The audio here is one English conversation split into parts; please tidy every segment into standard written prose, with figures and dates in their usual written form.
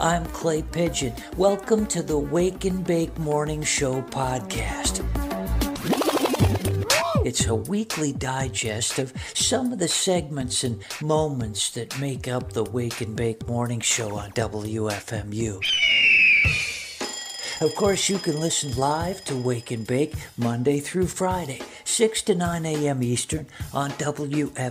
I'm Clay Pigeon. Welcome to the Wake and Bake Morning Show podcast. It's a weekly digest of some of the segments and moments that make up the Wake and Bake Morning Show on WFMU. Of course, you can listen live to Wake and Bake Monday through Friday, 6 to 9 a.m. Eastern on WFMU.org.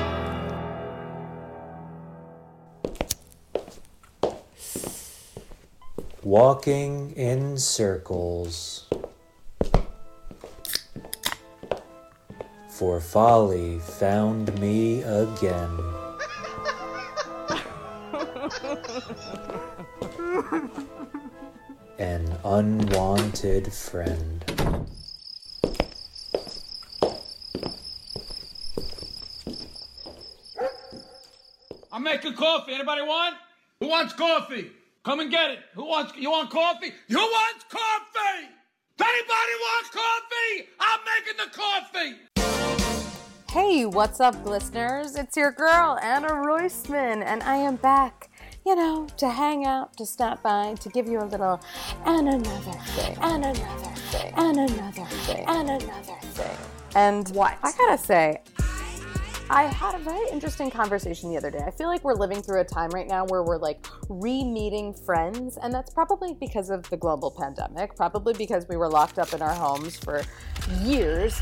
Walking in circles. For folly found me again. An unwanted friend. I'm making coffee. Anybody want? Who wants coffee? Come and get it. Who wants? You want coffee? Who wants coffee? Anybody want coffee? I'm making the coffee. Hey, what's up, listeners? It's your girl, Anna Roisman, and I am back, to hang out, to stop by, to give you a little, and another thing, and another thing, and another thing, and another thing. And what? I gotta say, I had a very interesting conversation the other day. I feel like we're living through a time right now where we're like re-meeting friends, and that's probably because of the global pandemic, probably because we were locked up in our homes for years.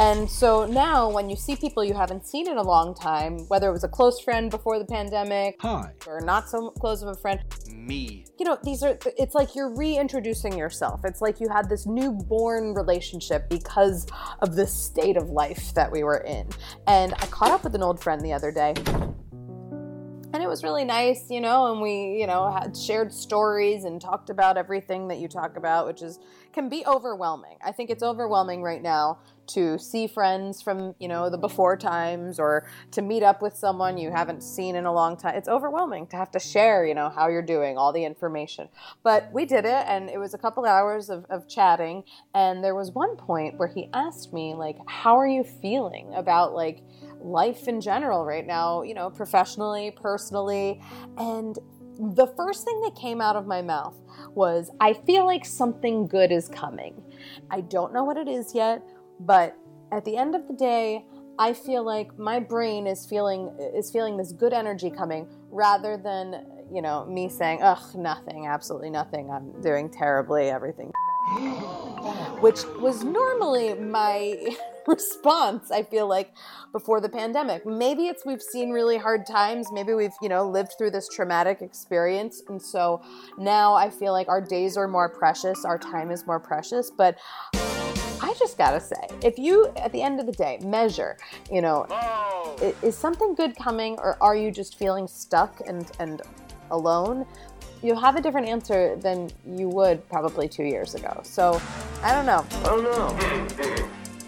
And so now when you see people you haven't seen in a long time, whether it was a close friend before the pandemic, hi, or not so close of a friend, me, it's like you're reintroducing yourself. It's like you had this newborn relationship because of the state of life that we were in. And I caught up with an old friend the other day, and it was really nice, and we, had shared stories and talked about everything that you talk about, which can be overwhelming. I think it's overwhelming right now to see friends from, the before times, or to meet up with someone you haven't seen in a long time. It's overwhelming to have to share, how you're doing, all the information. But we did it, and it was a couple hours of chatting, and there was one point where he asked me, like, how are you feeling about, like, life in general right now, professionally, personally, and the first thing that came out of my mouth was, I feel like something good is coming. I don't know what it is yet, but at the end of the day, I feel like my brain is feeling this good energy coming, rather than, me saying, ugh, nothing, absolutely nothing, I'm doing terribly, everything, which was normally my response, I feel like, before the pandemic. Maybe it's we've seen really hard times. Maybe we've, lived through this traumatic experience. And so now I feel like our days are more precious. Our time is more precious. But I just gotta say, if you, at the end of the day, measure, is something good coming, or are you just feeling stuck and alone? You'll have a different answer than you would probably 2 years ago. So I don't know.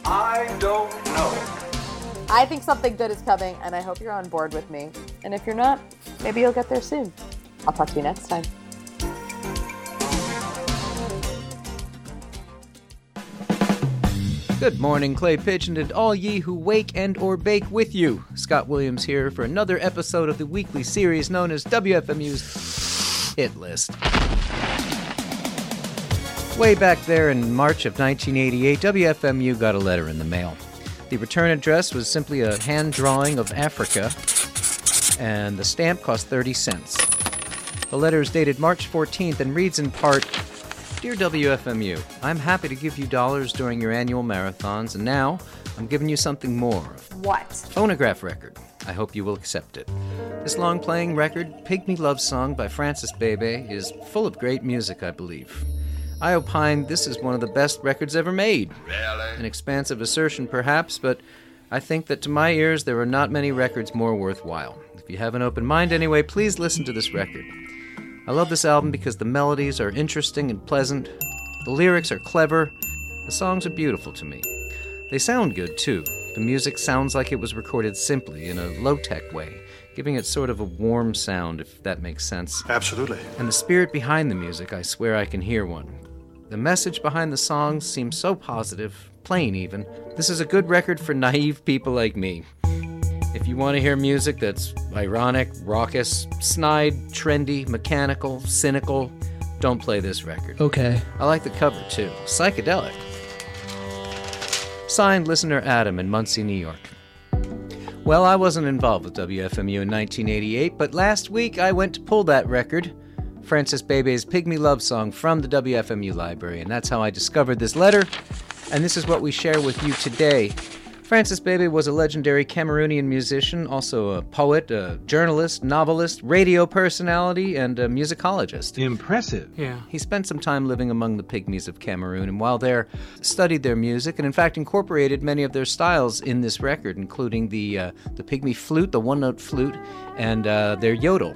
I don't know. I think something good is coming, and I hope you're on board with me. And if you're not, maybe you'll get there soon. I'll talk to you next time. Good morning, Clay Pigeon, and all ye who wake and or bake with you. Scott Williams here for another episode of the weekly series known as WFMU's Hit List. Way back there in March of 1988, WFMU got a letter in the mail. The return address was simply a hand drawing of Africa, and the stamp cost 30 cents. The letter is dated March 14th and reads in part, Dear WFMU, I'm happy to give you dollars during your annual marathons, and now I'm giving you something more. What? Phonograph record. I hope you will accept it. This long-playing record, Pygmy Love Song by Francis Bebey, is full of great music, I believe. I opine this is one of the best records ever made. Really? An expansive assertion, perhaps, but I think that to my ears there are not many records more worthwhile. If you have an open mind anyway, please listen to this record. I love this album because the melodies are interesting and pleasant, the lyrics are clever, the songs are beautiful to me. They sound good, too. The music sounds like it was recorded simply, in a low-tech way, giving it sort of a warm sound, if that makes sense. Absolutely. And the spirit behind the music, I swear I can hear one. The message behind the songs seems so positive, plain even. This is a good record for naive people like me. If you want to hear music that's ironic, raucous, snide, trendy, mechanical, cynical, don't play this record. Okay. I like the cover, too. Psychedelic. Signed, listener Adam in Muncie, New York. Well, I wasn't involved with WFMU in 1988, but last week I went to pull that record, Francis Bebey's Pygmy Love Song, from the WFMU library, and that's how I discovered this letter, and this is what we share with you today. Francis Bebey was a legendary Cameroonian musician, also a poet, a journalist, novelist, radio personality, and a musicologist. Impressive. Yeah. He spent some time living among the Pygmies of Cameroon, and while there, studied their music, and in fact incorporated many of their styles in this record, including the Pygmy flute, the one-note flute, and their yodel.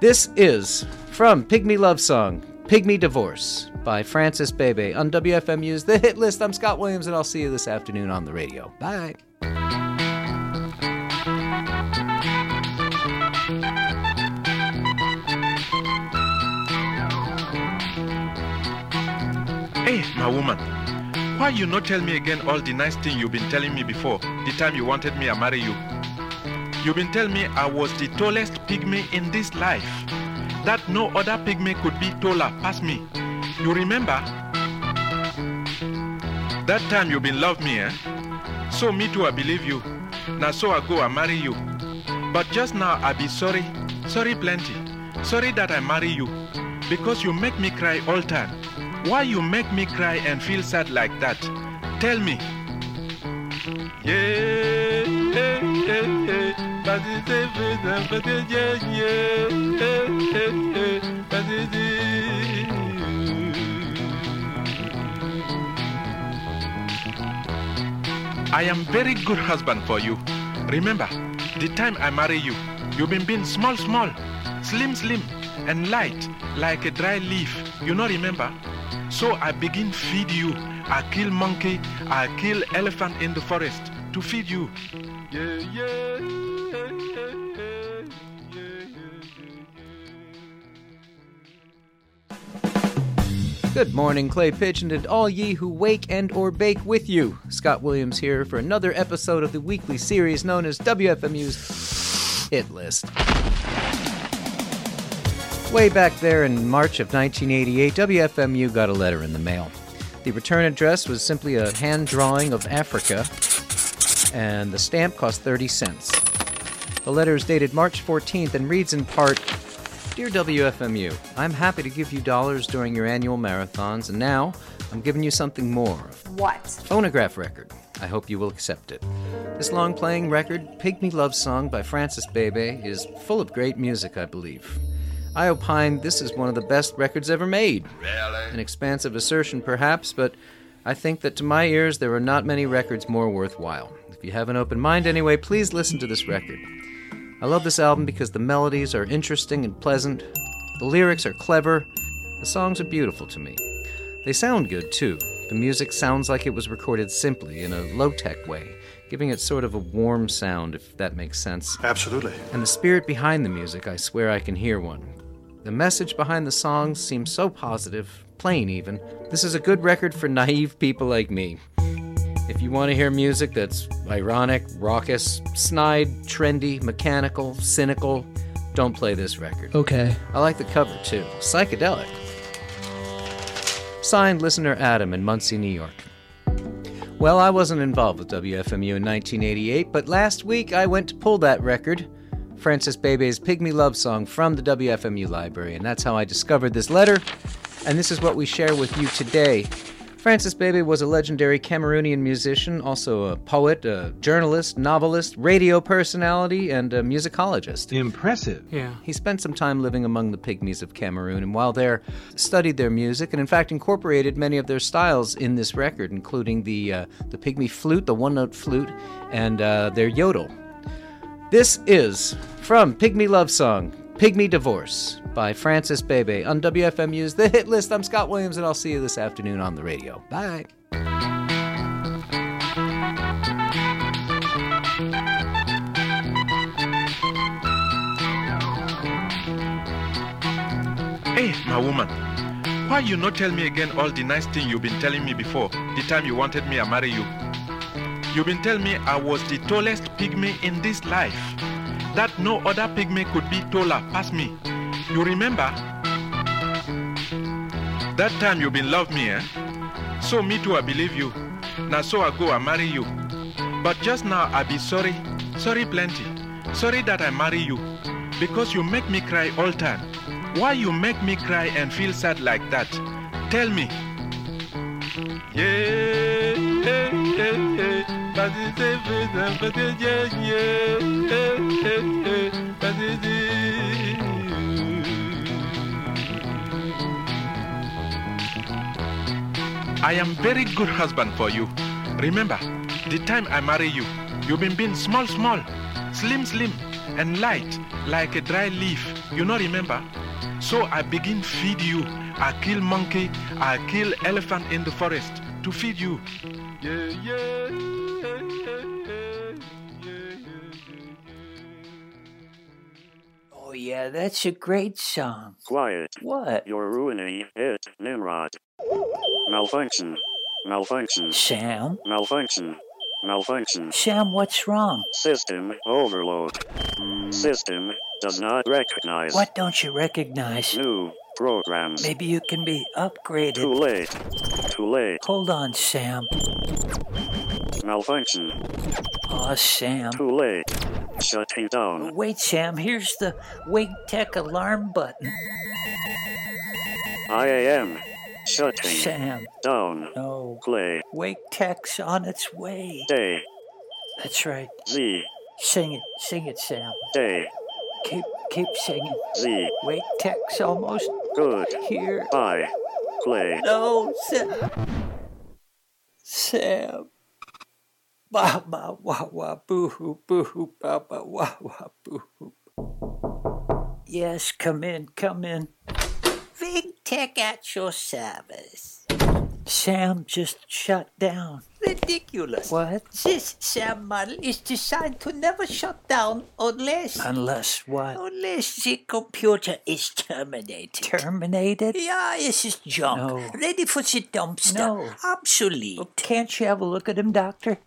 This is from Pygmy Love Song, Pygmy Divorce, by Francis Bebey on WFMU's The Hit List. I'm Scott Williams, and I'll see you this afternoon on the radio. Bye. Hey, my woman, why you not tell me again all the nice thing you've been telling me before, the time you wanted me to marry you? You've been telling me I was the tallest pygmy in this life, that no other pygmy could be taller past me. You remember? That time you been love me, eh? So me too, I believe you. Now so I go and marry you. But just now I be sorry, sorry plenty. Sorry that I marry you, because you make me cry all time. Why you make me cry and feel sad like that? Tell me. Yeah, yeah, yeah, yeah. But it's a person, but it's just, yeah, yeah, yeah, yeah. But it's I am very good husband for you. Remember, the time I marry you, you've been small, small, slim, slim, and light, like a dry leaf. You know, remember? So I begin feed you. I kill monkey, I kill elephant in the forest to feed you. Yeah, yeah, yeah, yeah, yeah, yeah. Good morning, Clay Pigeon, and all ye who wake and or bake with you. Scott Williams here for another episode of the weekly series known as WFMU's Hit List. Way back there in March of 1988, WFMU got a letter in the mail. The return address was simply a hand drawing of Africa, and the stamp cost 30 cents. The letter is dated March 14th and reads in part, Dear WFMU, I'm happy to give you dollars during your annual marathons, and now I'm giving you something more. What? Phonograph record. I hope you will accept it. This long-playing record, Pygmy Love Song by Francis Bebey, is full of great music, I believe. I opine this is one of the best records ever made. Really? An expansive assertion, perhaps, but I think that to my ears there are not many records more worthwhile. If you have an open mind anyway, please listen to this record. I love this album because the melodies are interesting and pleasant, the lyrics are clever, the songs are beautiful to me. They sound good, too. The music sounds like it was recorded simply, in a low-tech way, giving it sort of a warm sound, if that makes sense. Absolutely. And the spirit behind the music, I swear I can hear one. The message behind the songs seems so positive, plain even. This is a good record for naive people like me. If you want to hear music that's ironic, raucous, snide, trendy, mechanical, cynical, don't play this record. Okay. I like the cover, too. Psychedelic. Signed, listener Adam in Muncie, New York. Well, I wasn't involved with WFMU in 1988, but last week I went to pull that record, Francis Bebey's Pygmy Love Song, from the WFMU library, and that's how I discovered this letter, and this is what we share with you today. Francis Bebey was a legendary Cameroonian musician, also a poet, a journalist, novelist, radio personality, and a musicologist. Impressive. Yeah. He spent some time living among the Pygmies of Cameroon, and while there, studied their music, and in fact incorporated many of their styles in this record, including the Pygmy flute, the one-note flute, and their yodel. This is from Pygmy Love Song, Pygmy Divorce by Francis Bebey on WFMU's The Hit List. I'm Scott Williams, and I'll see you this afternoon on the radio. Bye. Hey, my woman, why you not tell me again all the nice thing you've been telling me before, the time you wanted me to marry you? You've been telling me I was the tallest pygmy in this life, that no other pygmy could be taller past me. You remember? That time you been love me, eh? So me too I believe you. Now so I go I marry you. But just now I be sorry, sorry plenty. Sorry that I marry you. Because you make me cry all time. Why you make me cry and feel sad like that? Tell me. Yeah, yeah, yeah, yeah. I am very good husband for you. Remember, the time I marry you, you've been small, small, slim, slim, and light, like a dry leaf. You know, remember? So I begin feed you. I kill monkey, I kill elephant in the forest to feed you. Yeah, yeah. Oh yeah, that's a great song. Quiet. What? You're ruining it, Nimrod. Malfunction. Malfunction. Sam? Malfunction. Malfunction. Sam, what's wrong? System overload. System does not recognize. What don't you recognize? New programs. Maybe you can be upgraded. Too late. Too late. Hold on, Sam. Malfunction. Aw, Sam. Too late. Shutting down. Wait, Sam. Here's the Wake Tech alarm button. I am shutting Sam down. No. Clay. Wake Tech's on its way. Day. That's right. Z. Sing it, Sam. Day. Keep singing. Z. Wake Tech's almost good here. Bye. Clay. No, Sam. Sam. Ba ba wah wah boo hoo ba ba wah wah boo hoo. Yes, come in, come in. Big Tech at your service. Sam just shut down. Ridiculous. What? This Sam model is designed to never shut down unless... Unless what? Unless the computer is terminated. Terminated? Yeah, this is junk. No. Ready for the dumpster. No. Obsolete. Well, can't you have a look at him, Doctor?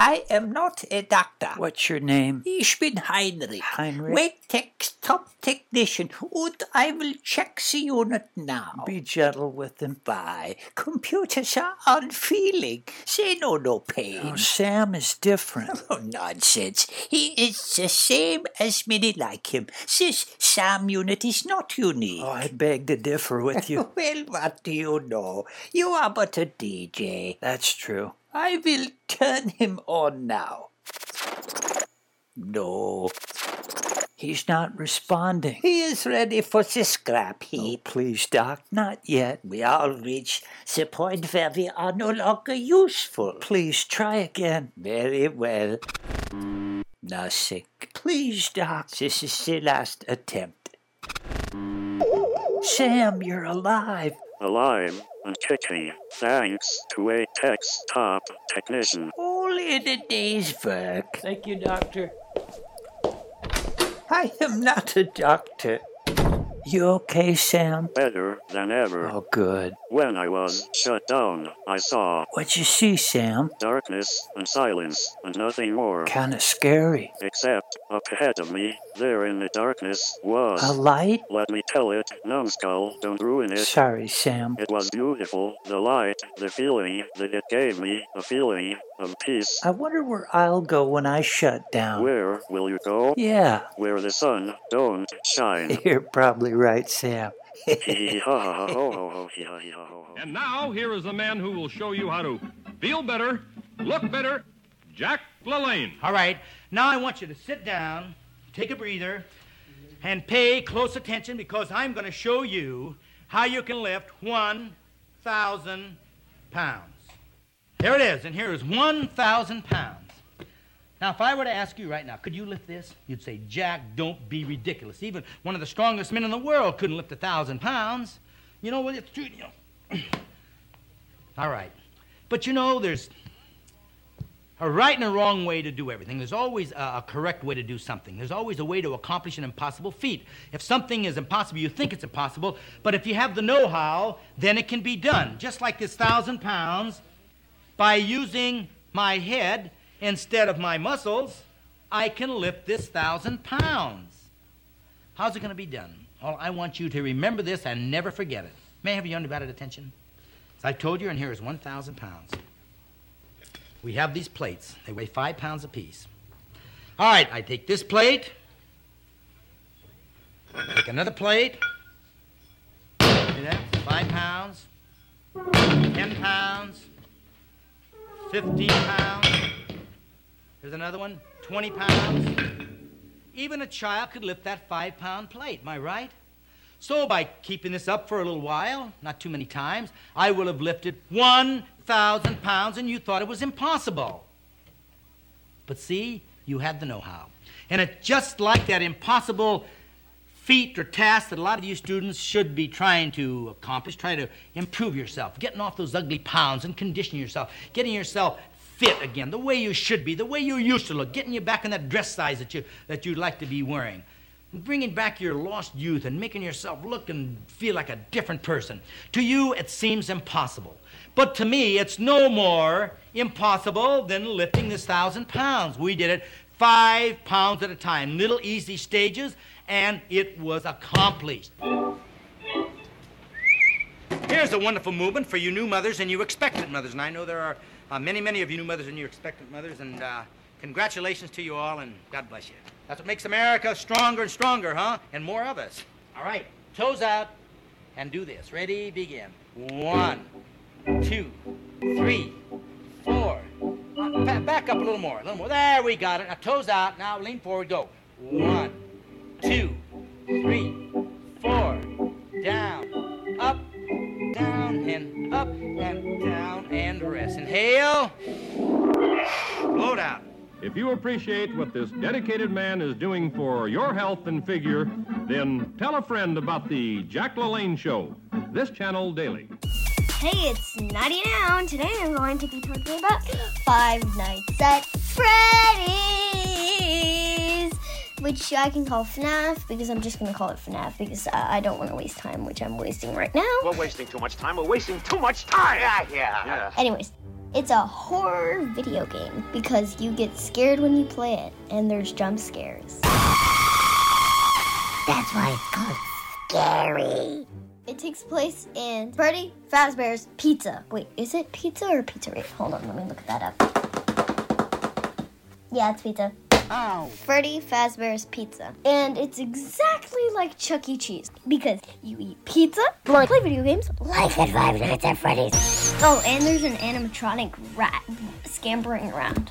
I am not a doctor. What's your name? Ich bin Heinrich. Heinrich? Wake Tech's top technician, and I will check the unit now. Be gentle with them. Bye. Computers are unfeeling. They know no pain. No, Sam is different. Oh, nonsense. He is the same as many like him. This Sam unit is not unique. Oh, I beg to differ with you. Well, what do you know? You are but a DJ. That's true. I will turn him on now. No. He's not responding. He is ready for the scrap heap. Oh, please, Doc, not yet. We all reach the point where we are no longer useful. Please, try again. Very well. Nothing. Please, Doc, this is the last attempt. Sam, you're alive. Alive and kicking, thanks to a tech's top technician. All in a day's work. Thank you, Doctor. I am not a doctor. You okay, Sam? Better than ever. Oh, good. When I was shut down, I saw... What'd you see, Sam? Darkness and silence and nothing more. Kinda scary. Except up ahead of me, there in the darkness was... A light? Let me tell it, numbskull, don't ruin it. Sorry, Sam. It was beautiful, the light, the feeling that it gave me, a feeling of peace. I wonder where I'll go when I shut down. Where will you go? Yeah. Where the sun don't shine. You're probably right, Sam. And now, here is the man who will show you how to feel better, look better, Jack LaLanne. All right. Now I want you to sit down, take a breather, and pay close attention because I'm going to show you how you can lift 1,000 pounds. There it is, and here is 1,000 pounds. Now, if I were to ask you right now, could you lift this? You'd say, Jack, don't be ridiculous. Even one of the strongest men in the world couldn't lift 1,000 pounds. You know, well, it's true, you know. All right. But, you know, there's a right and a wrong way to do everything. There's always a correct way to do something. There's always a way to accomplish an impossible feat. If something is impossible, you think it's impossible. But if you have the know-how, then it can be done. Just like this 1,000 pounds, by using my head instead of my muscles, I can lift this 1,000 pounds. How's it going to be done? Well, I want you to remember this and never forget it. May I have your undivided attention? As I told you, and here is 1,000 pounds. We have these plates. They weigh 5 pounds apiece. All right, I take this plate. I take another plate. See that? 5 pounds. 10 pounds. 15 pounds. Here's another one, 20 pounds. Even a child could lift that 5-pound plate, am I right? So by keeping this up for a little while, not too many times, I will have lifted 1,000 pounds and you thought it was impossible. But see, you had the know-how. And it's just like that impossible feat or task that a lot of you students should be trying to accomplish, try to improve yourself, getting off those ugly pounds and conditioning yourself, getting yourself fit again, the way you should be, the way you used to look, getting you back in that dress size that you'd like to be wearing, and bringing back your lost youth and making yourself look and feel like a different person. To you, it seems impossible. But to me, it's no more impossible than lifting this 1,000 pounds. We did it 5 pounds at a time, little easy stages, and it was accomplished. Here's a wonderful movement for you new mothers and you expectant mothers, and I know there are many of you new mothers and your expectant mothers, and congratulations to you all, and God bless you. That's what makes America stronger and stronger, huh? And more of us. All right, toes out, and do this. Ready, begin. 1, 2, 3, 4. Back up a little more, There, we got it. Now, toes out. Now, lean forward, go. 1, 2, 3, 4. Down, up. Down and up and down and rest. Inhale. Blow down. If you appreciate what this dedicated man is doing for your health and figure, then tell a friend about the Jack LaLanne Show, this channel daily. Hey, it's Nutty Now, and today I'm going to be talking about Five Nights at Freddy's, which I can call FNAF, because I'm just going to call it FNAF, because I don't want to waste time, which I'm wasting right now. We're wasting too much time! Yeah. Anyways, it's a horror video game, because you get scared when you play it, and there's jump scares. That's why it's called scary. It takes place in Freddy Fazbear's Pizza. Wait, is it pizza or pizzeria? Hold on, let me look that up. Yeah, it's pizza. Oh. Freddy Fazbear's Pizza. And it's exactly like Chuck E. Cheese, because you eat pizza, play video games, like at Five Nights at Freddy's. Oh, and there's an animatronic rat scampering around.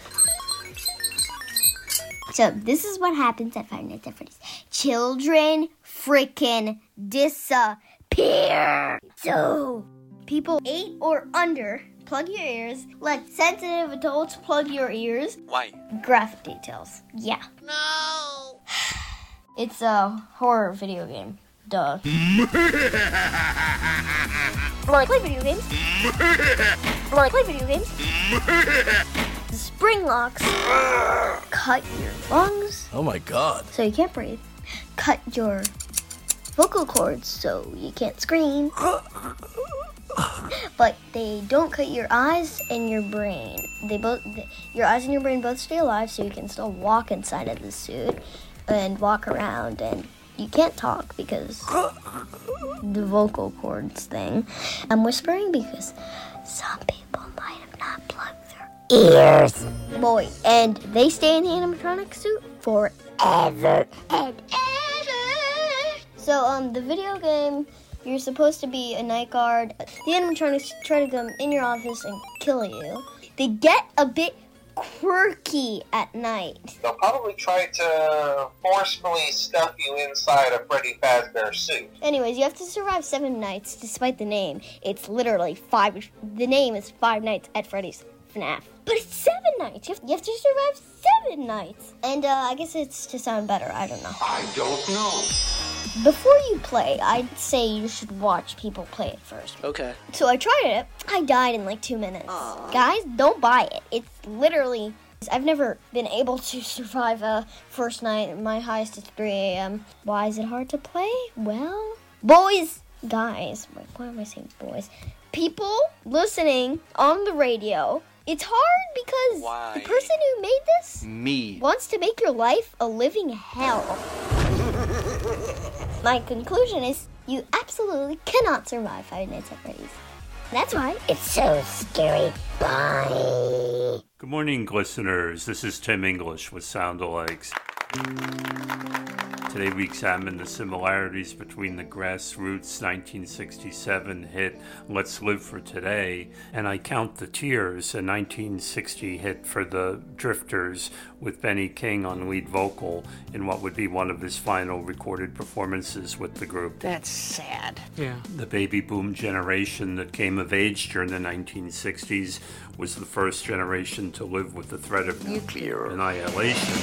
So this is what happens at Five Nights at Freddy's. Children freaking disappear. So people 8 or under, plug your ears. Let sensitive adults plug your ears. Why? Graphic details. Yeah. No! It's a horror video game. Duh. Play video games. Spring locks. Cut your lungs. Oh my God. So you can't breathe. Cut your vocal cords so you can't scream. But they don't cut your eyes and your brain. Your eyes and your brain both stay alive, so you can still walk inside of the suit and walk around. And you can't talk because the vocal cords thing. I'm whispering because some people might have not plugged their ears. Boy, and they stay in the animatronic suit forever and ever. So the video game. You're supposed to be a night guard. The animatronics try to come in your office and kill you. They get a bit quirky at night. They'll probably try to forcefully stuff you inside a Freddy Fazbear suit. Anyways, you have to survive 7 nights, despite the name. It's literally 5. The name is 5 Nights at Freddy's FNAF. But it's 7 nights. You have to survive 7 nights. And I guess it's to sound better. I don't know. I don't know. Before you play, I'd say you should watch people play it first. Okay. So I tried it. I died in like 2 minutes. Aww. Guys, don't buy it. It's literally... I've never been able to survive a first night. My highest is 3 a.m. Why is it hard to play? Well, boys... Guys, why am I saying boys? People listening on the radio... It's hard because the person who made this... Me. ...wants to make your life a living hell. My conclusion is you absolutely cannot survive 5 Nights at Freddy's. That's why it's so scary. Bye. Good morning, listeners. This is Tim English with Soundalikes. Today we examine the similarities between the grassroots 1967 hit Let's Live for Today and I Count the Tears, a 1960 hit for the Drifters with Benny King on lead vocal in what would be one of his final recorded performances with the group. That's sad. Yeah. The baby boom generation that came of age during the 1960s was the first generation to live with the threat of nuclear annihilation.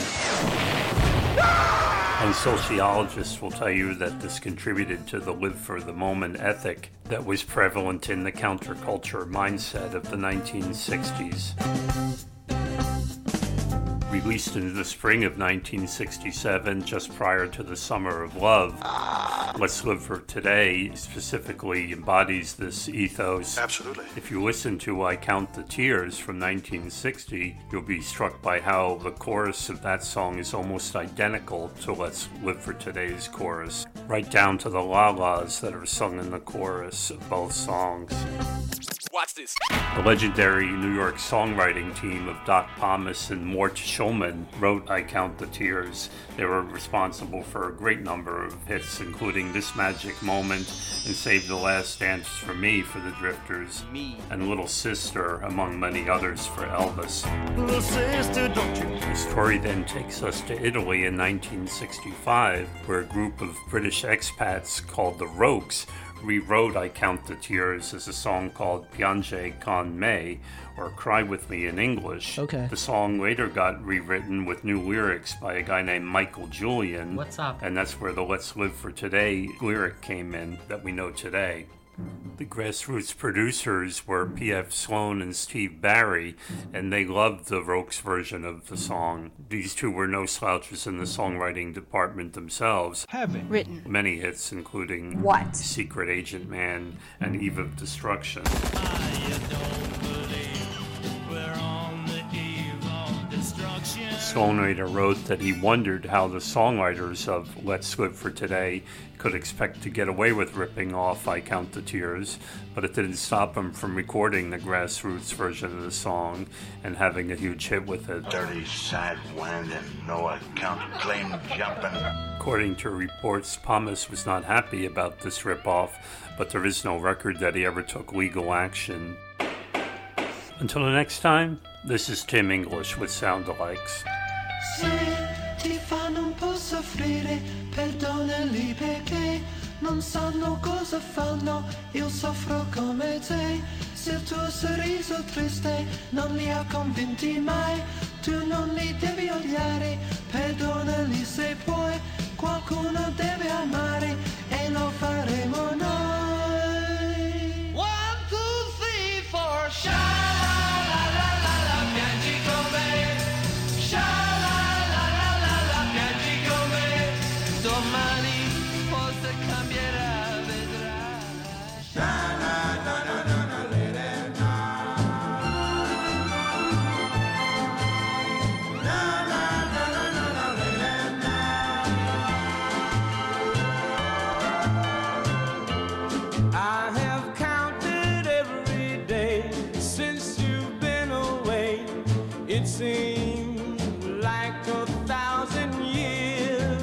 And sociologists will tell you that this contributed to the live for the moment ethic that was prevalent in the counterculture mindset of the 1960s. Released in the spring of 1967, just prior to the Summer of Love, Let's Live for Today specifically embodies this ethos. Absolutely. If you listen to I Count the Tears from 1960, you'll be struck by how the chorus of that song is almost identical to Let's Live for Today's chorus, right down to the la-las that are sung in the chorus of both songs. Watch this. The legendary New York songwriting team of Doc Pomus and Mort Shulman wrote I Count the Tears. They were responsible for a great number of hits, including This Magic Moment and Save the Last Dance for Me for the Drifters, and Little Sister, among many others, for Elvis. Little sister, don't you... The story then takes us to Italy in 1965, where a group of British expats called the Rokes rewrote I Count the Tears as a song called Piange con me, or Cry With Me in English. Okay. The song later got rewritten with new lyrics by a guy named Michael Julian. What's up? And that's where the Let's Live for Today lyric came in that we know today. The grassroots producers were P.F. Sloan and Steve Barry, and they loved the Rokes version of the song. These two were no slouches in the songwriting department themselves, having written many hits, including What? Secret Agent Man and Eve of Destruction. Sloan later wrote that he wondered how the songwriters of Let's Live for Today could expect to get away with ripping off I Count the Tears, but it didn't stop him from recording the grassroots version of the song and having a huge hit with it. Dirty sidewind and no account claim jumping. According to reports, Pomus was not happy about this ripoff, but there is no record that he ever took legal action. Until the next time, this is Tim English with Soundalikes. Se ti fa non può soffrire, perdonali perché non sanno cosa fanno, io soffro come te. Se il tuo sorriso triste non li ha convinti mai, tu non li devi odiare, perdonali se puoi. Qualcuno deve amare e lo faremo noi. 1, 2, 3, 4, shout! Seem like 1,000 years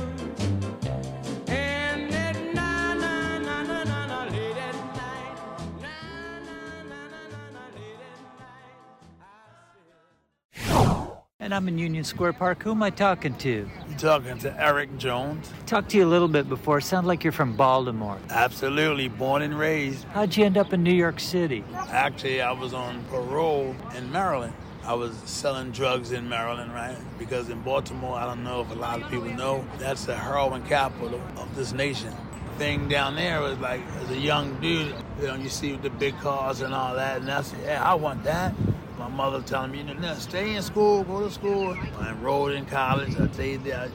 I'm in Union Square Park. Who am I talking to? You're talking to Eric Jones. Talked to you a little bit before. Sound like you're from Baltimore. Absolutely. Born and raised. How'd you end up in New York City? Actually, I was on parole in Maryland. I was selling drugs in Maryland, right? Because in Baltimore, I don't know if a lot of people know, that's the heroin capital of this nation. Thing down there was like, as a young dude, you know, you see the big cars and all that, and I said, yeah, I want that. My mother telling me, you know, stay in school, go to school. I enrolled in college. I stayed there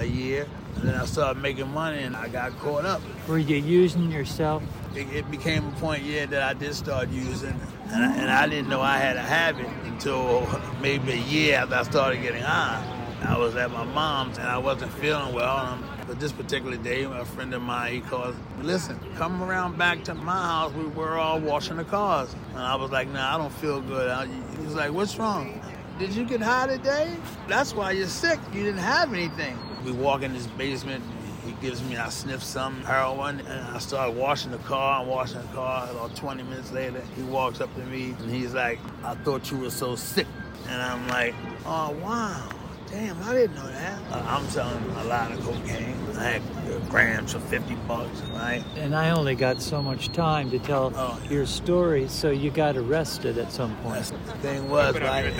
a year, and then I started making money, and I got caught up. Were you using yourself? It became a point, yeah, that I did start using, and I didn't know I had a habit until maybe a year after I started getting high. I was at my mom's, and I wasn't feeling well. But this particular day, a friend of mine, he calls, listen, come around back to my house. We were all washing the cars. And I was like, nah, I don't feel good. He was like, what's wrong? Did you get high today? That's why you're sick. You didn't have anything. We walk in this basement. He gives me, I sniff some heroin, and I start washing the car. I'm washing the car. About 20 minutes later, he walks up to me, and he's like, I thought you were so sick. And I'm like, oh, wow. Damn, I didn't know that. I'm selling a lot of cocaine. I had grams for $50, right? And I only got so much time to tell your story, so you got arrested at some point. That's the thing was, right,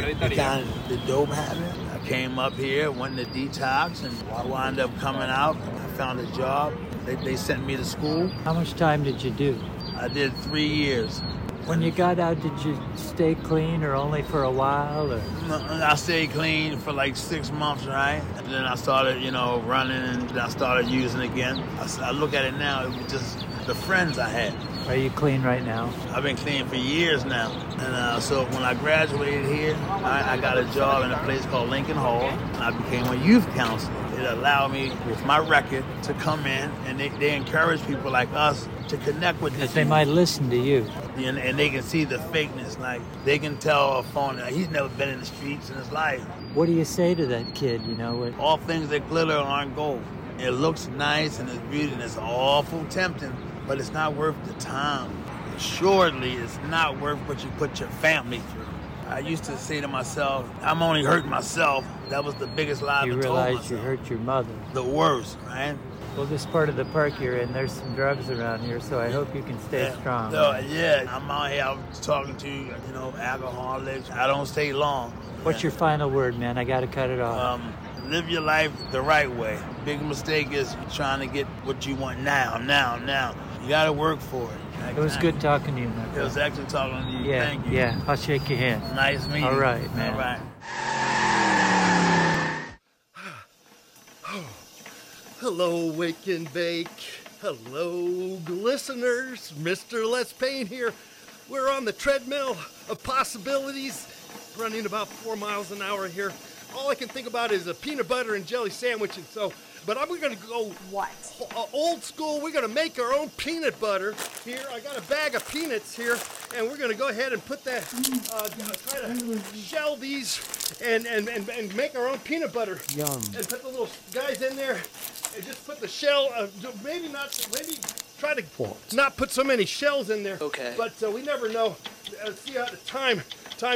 the dope habit. I came up here, went to detox, and I wound up coming out. I found a job. They sent me to school. How much time did you do? I did 3 years. When you got out, did you stay clean or only for a while? Or? I stayed clean for like 6 months, right? And then I started, you know, running, and I started using again. I look at it now, it was just the friends I had. Are you clean right now? I've been clean for years now. And so when I graduated here, I got a job in a place called Lincoln Hall. And I became a youth counselor. It allowed me, with my record, to come in, and they encourage people like us to connect with these people. They might listen to you. And they can see the fakeness. Like, they can tell a phony, he's never been in the streets in his life. What do you say to that kid, you know? All things that glitter aren't gold. It looks nice and it's beautiful and it's awful tempting, but it's not worth the time. Assuredly, it's not worth what you put your family through. I used to say to myself, I'm only hurting myself. That was the biggest lie I told myself. You realized you hurt your mother. The worst, right? Well, this part of the park you're in, there's some drugs around here, so I hope you can stay strong. So, yeah, I'm out here, I'm talking to, you know, alcoholics. I don't stay long. What's your final word, man? I got to cut it off. Live your life the right way. Big mistake is trying to get what you want now. You got to work for it. It was good talking to you, man. It was excellent talking to you. Yeah, thank you. Yeah, I'll shake your hand. Nice meeting you. All right, man. All right. Hello, Wake and Bake. Hello, listeners. Mr. Les Payne here. We're on the treadmill of possibilities, running about 4 miles an hour here. All I can think about is a peanut butter and jelly sandwich, and so, but I'm going to go old school. We're going to make our own peanut butter here. I got a bag of peanuts here, and we're going to go ahead and put that, try to shell these and make our own peanut butter. Yum. And put the little guys in there. And just put the shell, maybe try to not put so many shells in there. Okay. But we never know. See how the time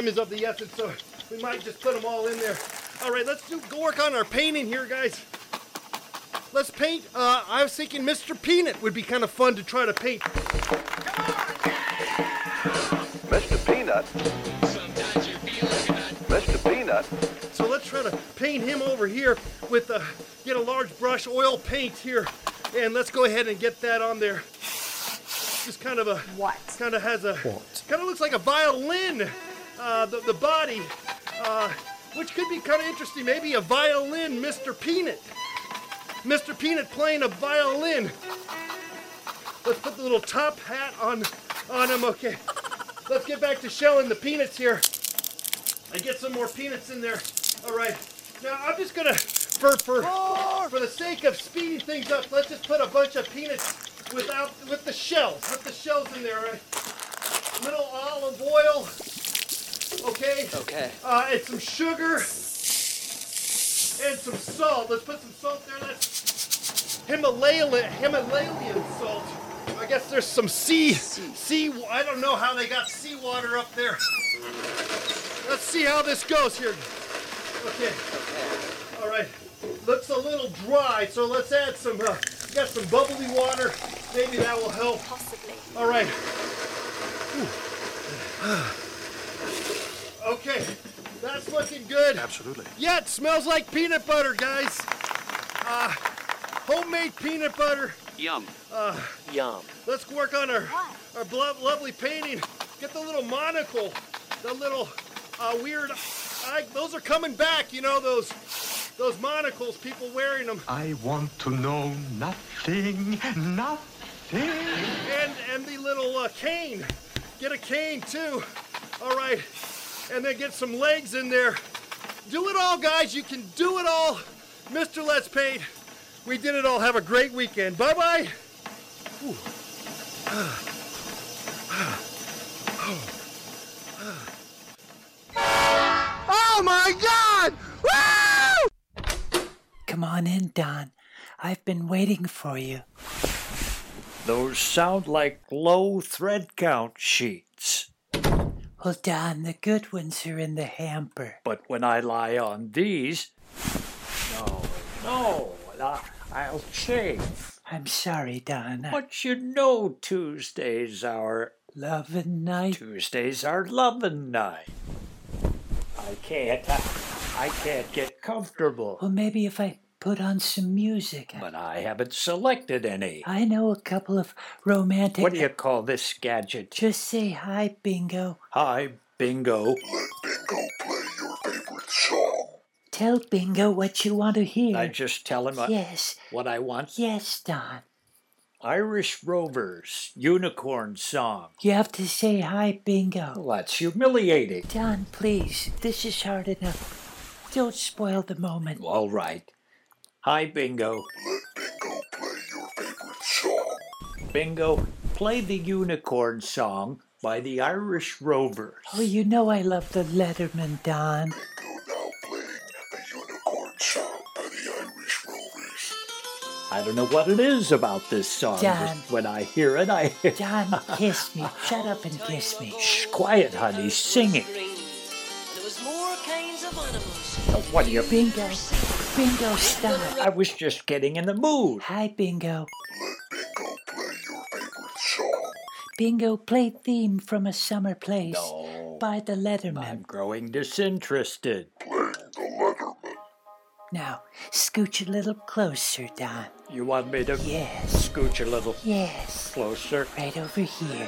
is of the essence, so we might just put them all in there. All right, let's go work on our painting here, guys. Let's paint. I was thinking Mr. Peanut would be kind of fun to try to paint. Come on! Mr. Peanut. Sometimes you feel like Mr. Peanut. So let's try to paint him over here with a... Get a large brush, oil paint here, and let's go ahead and get that on there. Just kind of a kind of has a kind of looks like a violin, the body, which could be kind of interesting. Maybe a violin, Mr. Peanut playing a violin. Let's put the little top hat on him. Okay, let's get back to shelling the peanuts here. I get some more peanuts in there. All right, now I'm just gonna. For the sake of speeding things up, let's just put a bunch of peanuts with the shells in there. Right? A little olive oil, okay, and some sugar and some salt. Let's put some salt there. That's Himalayan salt. I guess there's some I don't know how they got seawater up there. Let's see how this goes here. Okay. All right. Looks a little dry, so let's add some. We got some bubbly water. Maybe that will help. Possibly. All right. Okay. That's looking good. Absolutely. Yeah, it smells like peanut butter, guys. Homemade peanut butter. Yum. Yum. Let's work on our lovely painting. Get the little monocle, the little weird. Those are coming back. You know those monocles. People wearing them. I want to know nothing, nothing. And the little cane. Get a cane too. All right. And then get some legs in there. Do it all, guys. You can do it all. Mr. Let's Paint. We did it all. Have a great weekend. Bye-bye. Oh, my God! Woo! Come on in, Don. I've been waiting for you. Those sound like low thread count sheets. Well, Don, the good ones are in the hamper. But when I lie on these... No. I'll shave. I'm sorry, Don. But you know Tuesdays are... Lovin' night? Tuesdays are lovin' night. I can't get comfortable. Well, maybe if I put on some music. But I haven't selected any. I know a couple of romantic... What do you call this gadget? Just say hi, Bingo. Hi, Bingo. Let Bingo play your favorite song. Tell Bingo what you want to hear. I just tell him yes. What I want? Yes, Don. Irish Rovers, Unicorn Song. You have to say hi, Bingo. Well, that's humiliating. Don, please, this is hard enough. Don't spoil the moment. All right. Hi, Bingo. Let Bingo play your favorite song. Bingo, play the Unicorn Song by the Irish Rovers. Oh, you know I love the Lettermen, Don. Bingo now playing the Unicorn Song by the Irish Rovers. I don't know what it is about this song. Don, when I hear it, Don, kiss me. Shut up and kiss me. Shh, quiet, honey. Sing it. There was more kinds of animals. Now, what do you... Bingo. Bingo, stop. I was just getting in the mood. Hi, Bingo. Let Bingo play your favorite song. Bingo, play Theme from a Summer Place. No. By the Lettermen. I'm growing disinterested. Playing the Lettermen. Now, scooch a little closer, Don. You want me to... Yes. Scooch a little... Yes. Closer? Right over here.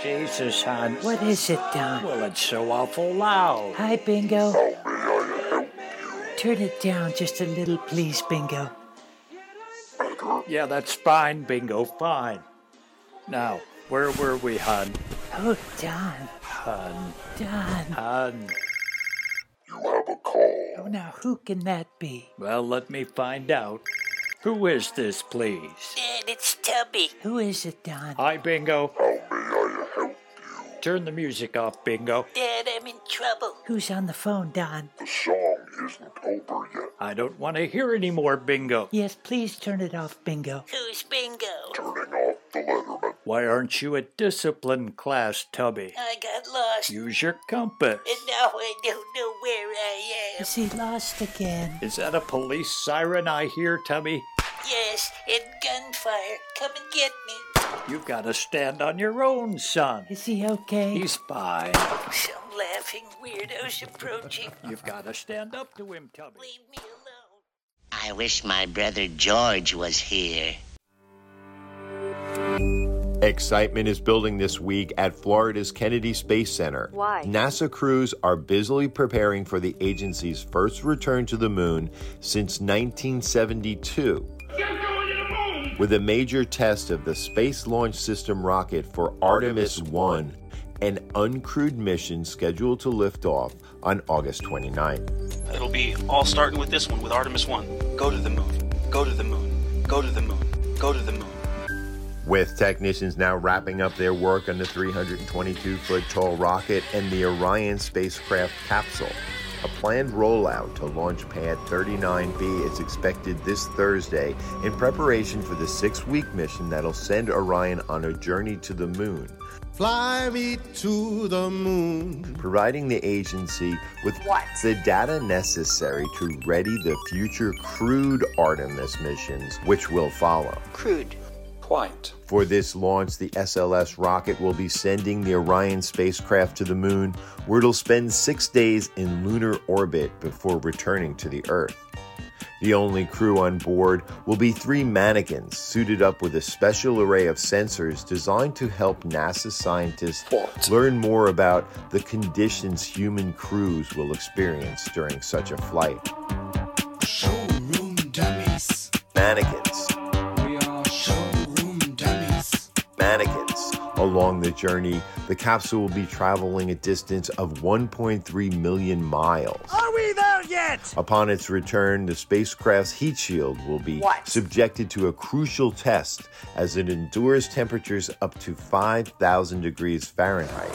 Jesus, hon. What is it, Don? Well, it's so awful loud. Hi, Bingo. Help me, I help you. Turn it down just a little, please, Bingo. Yeah, that's fine, Bingo, fine. Now, where were we, hon? Oh, Don. Hon. Don. Hon. You have a call. Oh, now, who can that be? Well, let me find out. Who is this, please? Dad, it's Tubby. Who is it, Don? Hi, Bingo. Help me, I help you. Turn the music off, Bingo. Dad, I'm in trouble. Who's on the phone, Don? The song isn't over yet. I don't want to hear any more, Bingo. Yes, please turn it off, Bingo. Who's Bingo? Turning off the Letterman. Why aren't you at discipline class, Tubby? I got lost. Use your compass. And now I don't know where I am. Is he lost again? Is that a police siren I hear, Tubby? Yes, and gunfire. Come and get me. You've got to stand on your own, son. Is he okay? He's fine. Some laughing weirdo's approaching. You've got to stand up to him, Tubby. Leave me alone. I wish my brother George was here. Excitement is building this week at Florida's Kennedy Space Center. Why? NASA crews are busily preparing for the agency's first return to the moon since 1972. With a major test of the Space Launch System rocket for Artemis 1, an uncrewed mission scheduled to lift off on August 29th. It'll be all starting with this one, with Artemis 1. Go to the moon. Go to the moon. Go to the moon. Go to the moon. With technicians now wrapping up their work on the 322-foot-tall rocket and the Orion spacecraft capsule, A planned rollout to Launch Pad 39B is expected this Thursday in preparation for the 6-week mission that'll send Orion on a journey to the moon. Fly me to the moon. Providing the agency with the data necessary to ready the future crewed Artemis missions, which will follow. Crewed. Quite. For this launch, the SLS rocket will be sending the Orion spacecraft to the moon, where it'll spend 6 days in lunar orbit before returning to the Earth. The only crew on board will be 3 mannequins suited up with a special array of sensors designed to help NASA scientists learn more about the conditions human crews will experience during such a flight. Showroom dummies. Mannequins. Along the journey, the capsule will be traveling a distance of 1.3 million miles. Are we there yet? Upon its return, the spacecraft's heat shield will be subjected to a crucial test as it endures temperatures up to 5,000 degrees Fahrenheit.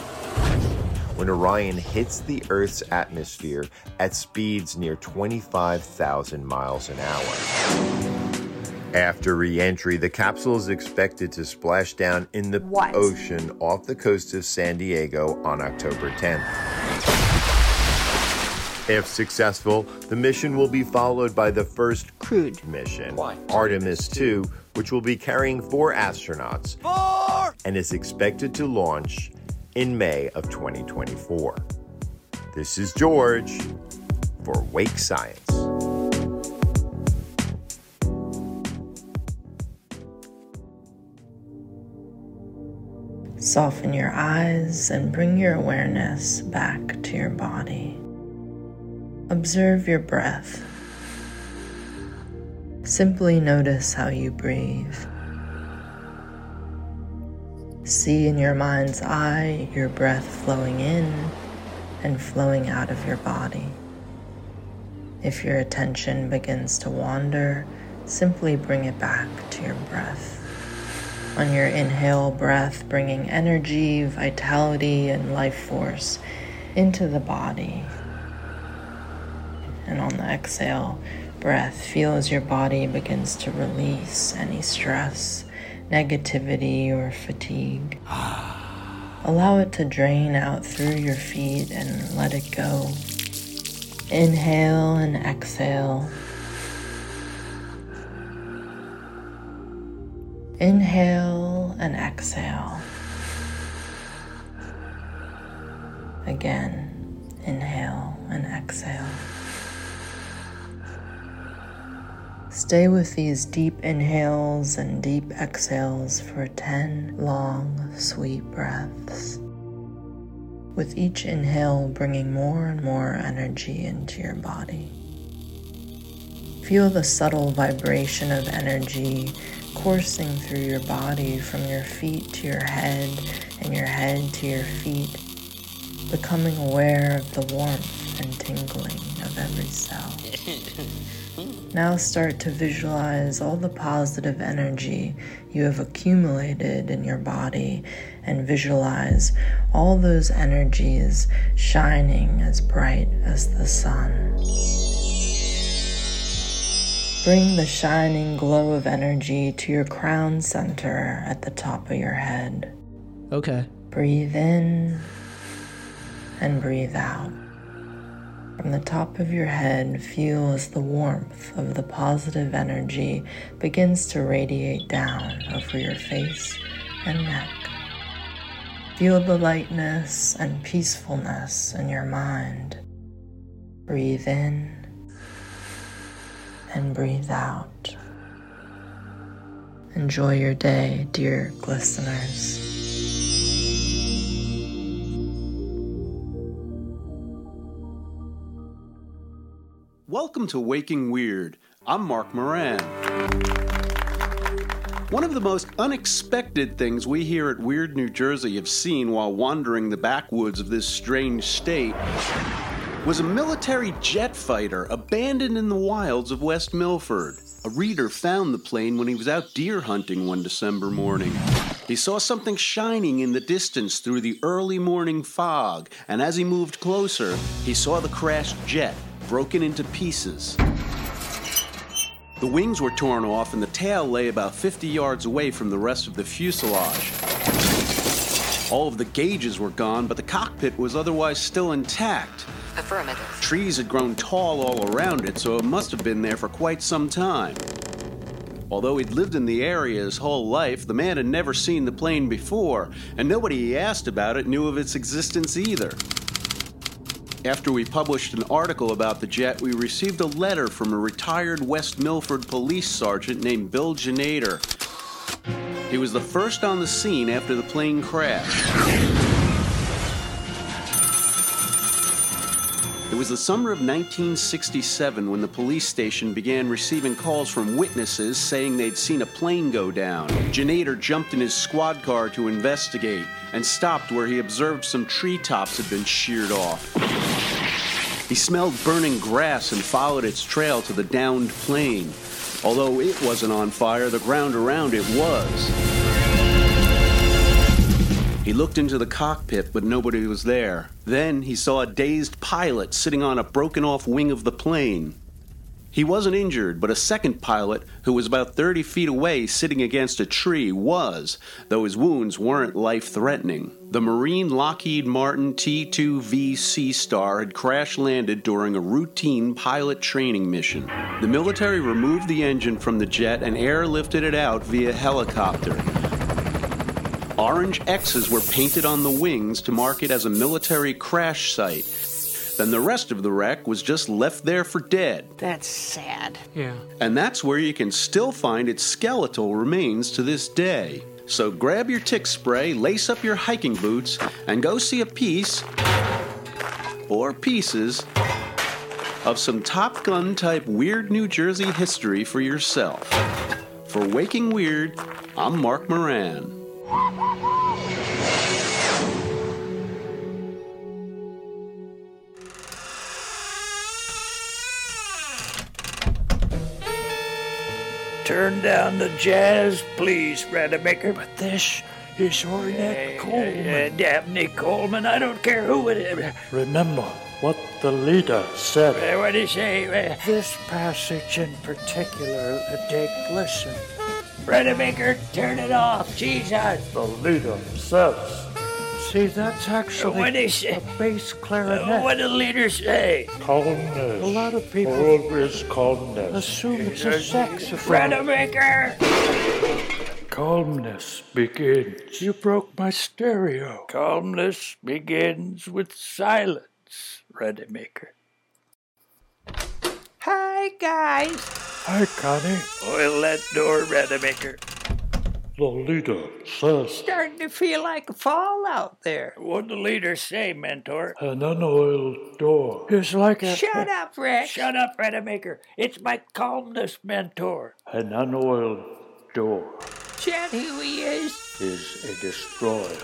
When Orion hits the Earth's atmosphere at speeds near 25,000 miles an hour. After re-entry, the capsule is expected to splash down in the ocean off the coast of San Diego on October 10th. If successful, the mission will be followed by the first crewed mission, Artemis 2, which will be carrying 4 astronauts and is expected to launch in May of 2024. This is George for Wake Science. Soften your eyes and bring your awareness back to your body. Observe your breath. Simply notice how you breathe. See in your mind's eye your breath flowing in and flowing out of your body. If your attention begins to wander, simply bring it back to your breath. On your inhale breath, bringing energy, vitality, and life force into the body. And on the exhale breath, feel as your body begins to release any stress, negativity, or fatigue. Allow it to drain out through your feet and let it go. Inhale and exhale. Inhale and exhale. Again, inhale and exhale. Stay with these deep inhales and deep exhales for 10 long, sweet breaths. With each inhale, bringing more and more energy into your body. Feel the subtle vibration of energy coursing through your body from your feet to your head and your head to your feet, becoming aware of the warmth and tingling of every cell. Now start to visualize all the positive energy you have accumulated in your body and visualize all those energies shining as bright as the sun. Bring the shining glow of energy to your crown center at the top of your head. Okay. Breathe in and breathe out. From the top of your head, feel as the warmth of the positive energy begins to radiate down over your face and neck. Feel the lightness and peacefulness in your mind. Breathe in and breathe out. Enjoy your day, dear listeners. Welcome to Waking Weird. I'm Mark Moran. One of the most unexpected things we here at Weird New Jersey have seen while wandering the backwoods of this strange state was a military jet fighter abandoned in the wilds of West Milford. A reader found the plane when he was out deer hunting one December morning. He saw something shining in the distance through the early morning fog, and as he moved closer, he saw the crashed jet broken into pieces. The wings were torn off and the tail lay about 50 yards away from the rest of the fuselage. All of the gauges were gone, but the cockpit was otherwise still intact. Affirmative. Trees had grown tall all around it, so it must have been there for quite some time. Although he'd lived in the area his whole life, the man had never seen the plane before, and nobody he asked about it knew of its existence either. After we published an article about the jet, we received a letter from a retired West Milford police sergeant named Bill Janator. He was the first on the scene after the plane crashed. It was the summer of 1967 when the police station began receiving calls from witnesses saying they'd seen a plane go down. Janator jumped in his squad car to investigate and stopped where he observed some treetops had been sheared off. He smelled burning grass and followed its trail to the downed plane. Although it wasn't on fire, the ground around it was. He looked into the cockpit, but nobody was there. Then he saw a dazed pilot sitting on a broken-off wing of the plane. He wasn't injured, but a second pilot, who was about 30 feet away sitting against a tree, was, though his wounds weren't life-threatening. The Marine Lockheed Martin T-2V Sea Star had crash-landed during a routine pilot training mission. The military removed the engine from the jet and airlifted it out via helicopter. Orange X's were painted on the wings to mark it as a military crash site. Then the rest of the wreck was just left there for dead. That's sad. Yeah. And that's where you can still find its skeletal remains to this day. So grab your tick spray, lace up your hiking boots, and go see a piece, or pieces, of some Top Gun type Weird New Jersey history for yourself. For Waking Weird, I'm Mark Moran. Turn down the jazz, please, Redimaker. But this is Ornette Coleman. Dabney Coleman, I don't care who it is. Remember what the leader said. What did he say? This passage in particular, Dick, listen. Redimaker, turn it off, Jesus. The leader says. See, that's actually a bass clarinet. What did the leader say? Calmness. A lot of people always calmness. Assume it's a saxophone. Redimaker! Calmness begins. You broke my stereo. Calmness begins with silence, Redimaker. Hi, guys. Hi, Connie. Oil that door, Redimaker. The leader says... Starting to feel like a fall out there. What'd the leader say, Mentor? An unoiled door. It's like a... Shut up, Rex. Shut up, Redimaker. It's my calmness, Mentor. An unoiled door. Chat who he is? Is a destroyer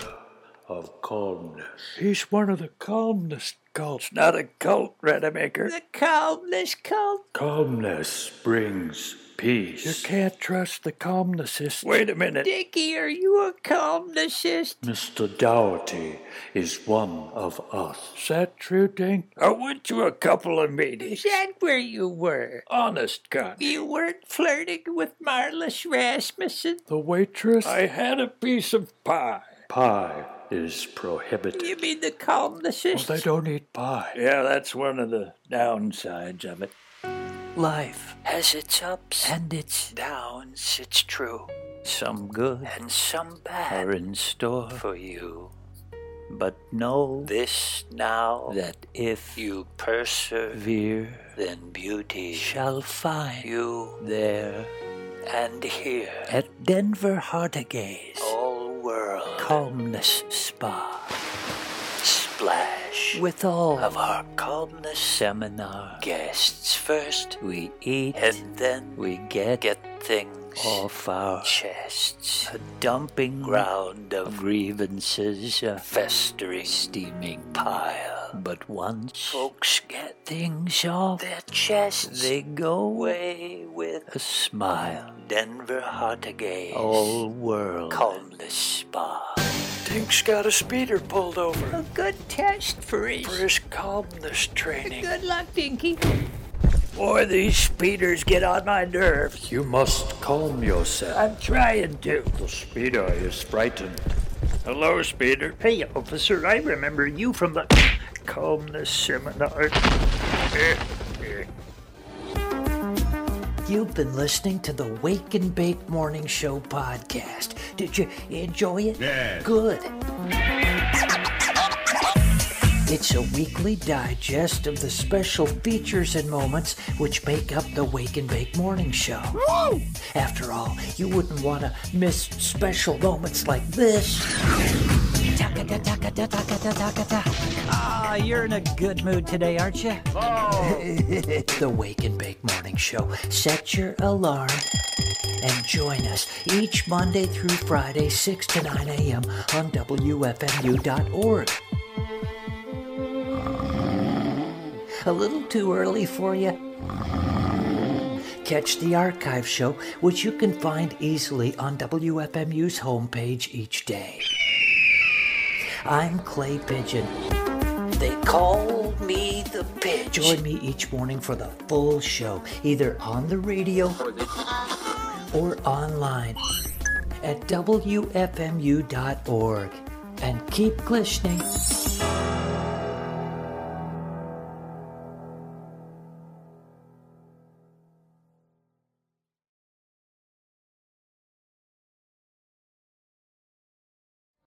of calmness. He's one of the calmness cults. Not a cult, Redimaker. The calmness cult? Calmness brings... peace. You can't trust the calmnessist. Wait a minute. Dickie, are you a calmnessist? Mr. Dougherty is one of us. Is that true, Dink? I went to a couple of meetings. Is that where you were? Honest, God. You weren't flirting with Marlis Rasmussen? The waitress? I had a piece of pie. Pie is prohibited. You mean the calmnessists? Well, they don't eat pie. Yeah, that's one of the downsides of it. Life has its ups and its downs, it's true. Some good and some bad are in store for you. But know this now, that if you persevere, then beauty shall find you there and here. At Denver Hartigays All World Calmness Spa. Splash with all of our calmness seminar guests. First we eat and then we get things off our chests. A dumping ground of grievances, a festering steaming pile. But once folks get things off their chests, they go away with a smile. Denver hot again. All world calmless spa. Dink's got a speeder pulled over. A good test for his calmness training. Good luck, Dinky. Or these speeders get on my nerves. You must calm yourself. I'm trying to. The speeder is frightened. Hello, Speeder. Hey, officer, I remember you from the calmness seminar. You've been listening to the Wake and Bake Morning Show podcast. Did you enjoy it? Yeah. Good. It's a weekly digest of the special features and moments which make up the Wake and Bake Morning Show. Woo! After all, you wouldn't want to miss special moments like this. Ah, you're in a good mood today, aren't you? Oh! The Wake and Bake Morning Show. Set your alarm and join us each Monday through Friday, 6 to 9 a.m. on WFMU.org. A little too early for you? Catch the archive show, which you can find easily on WFMU's homepage each day. I'm Clay Pigeon. They call me the Pidge. Join me each morning for the full show, either on the radio or online at WFMU.org. And keep listening.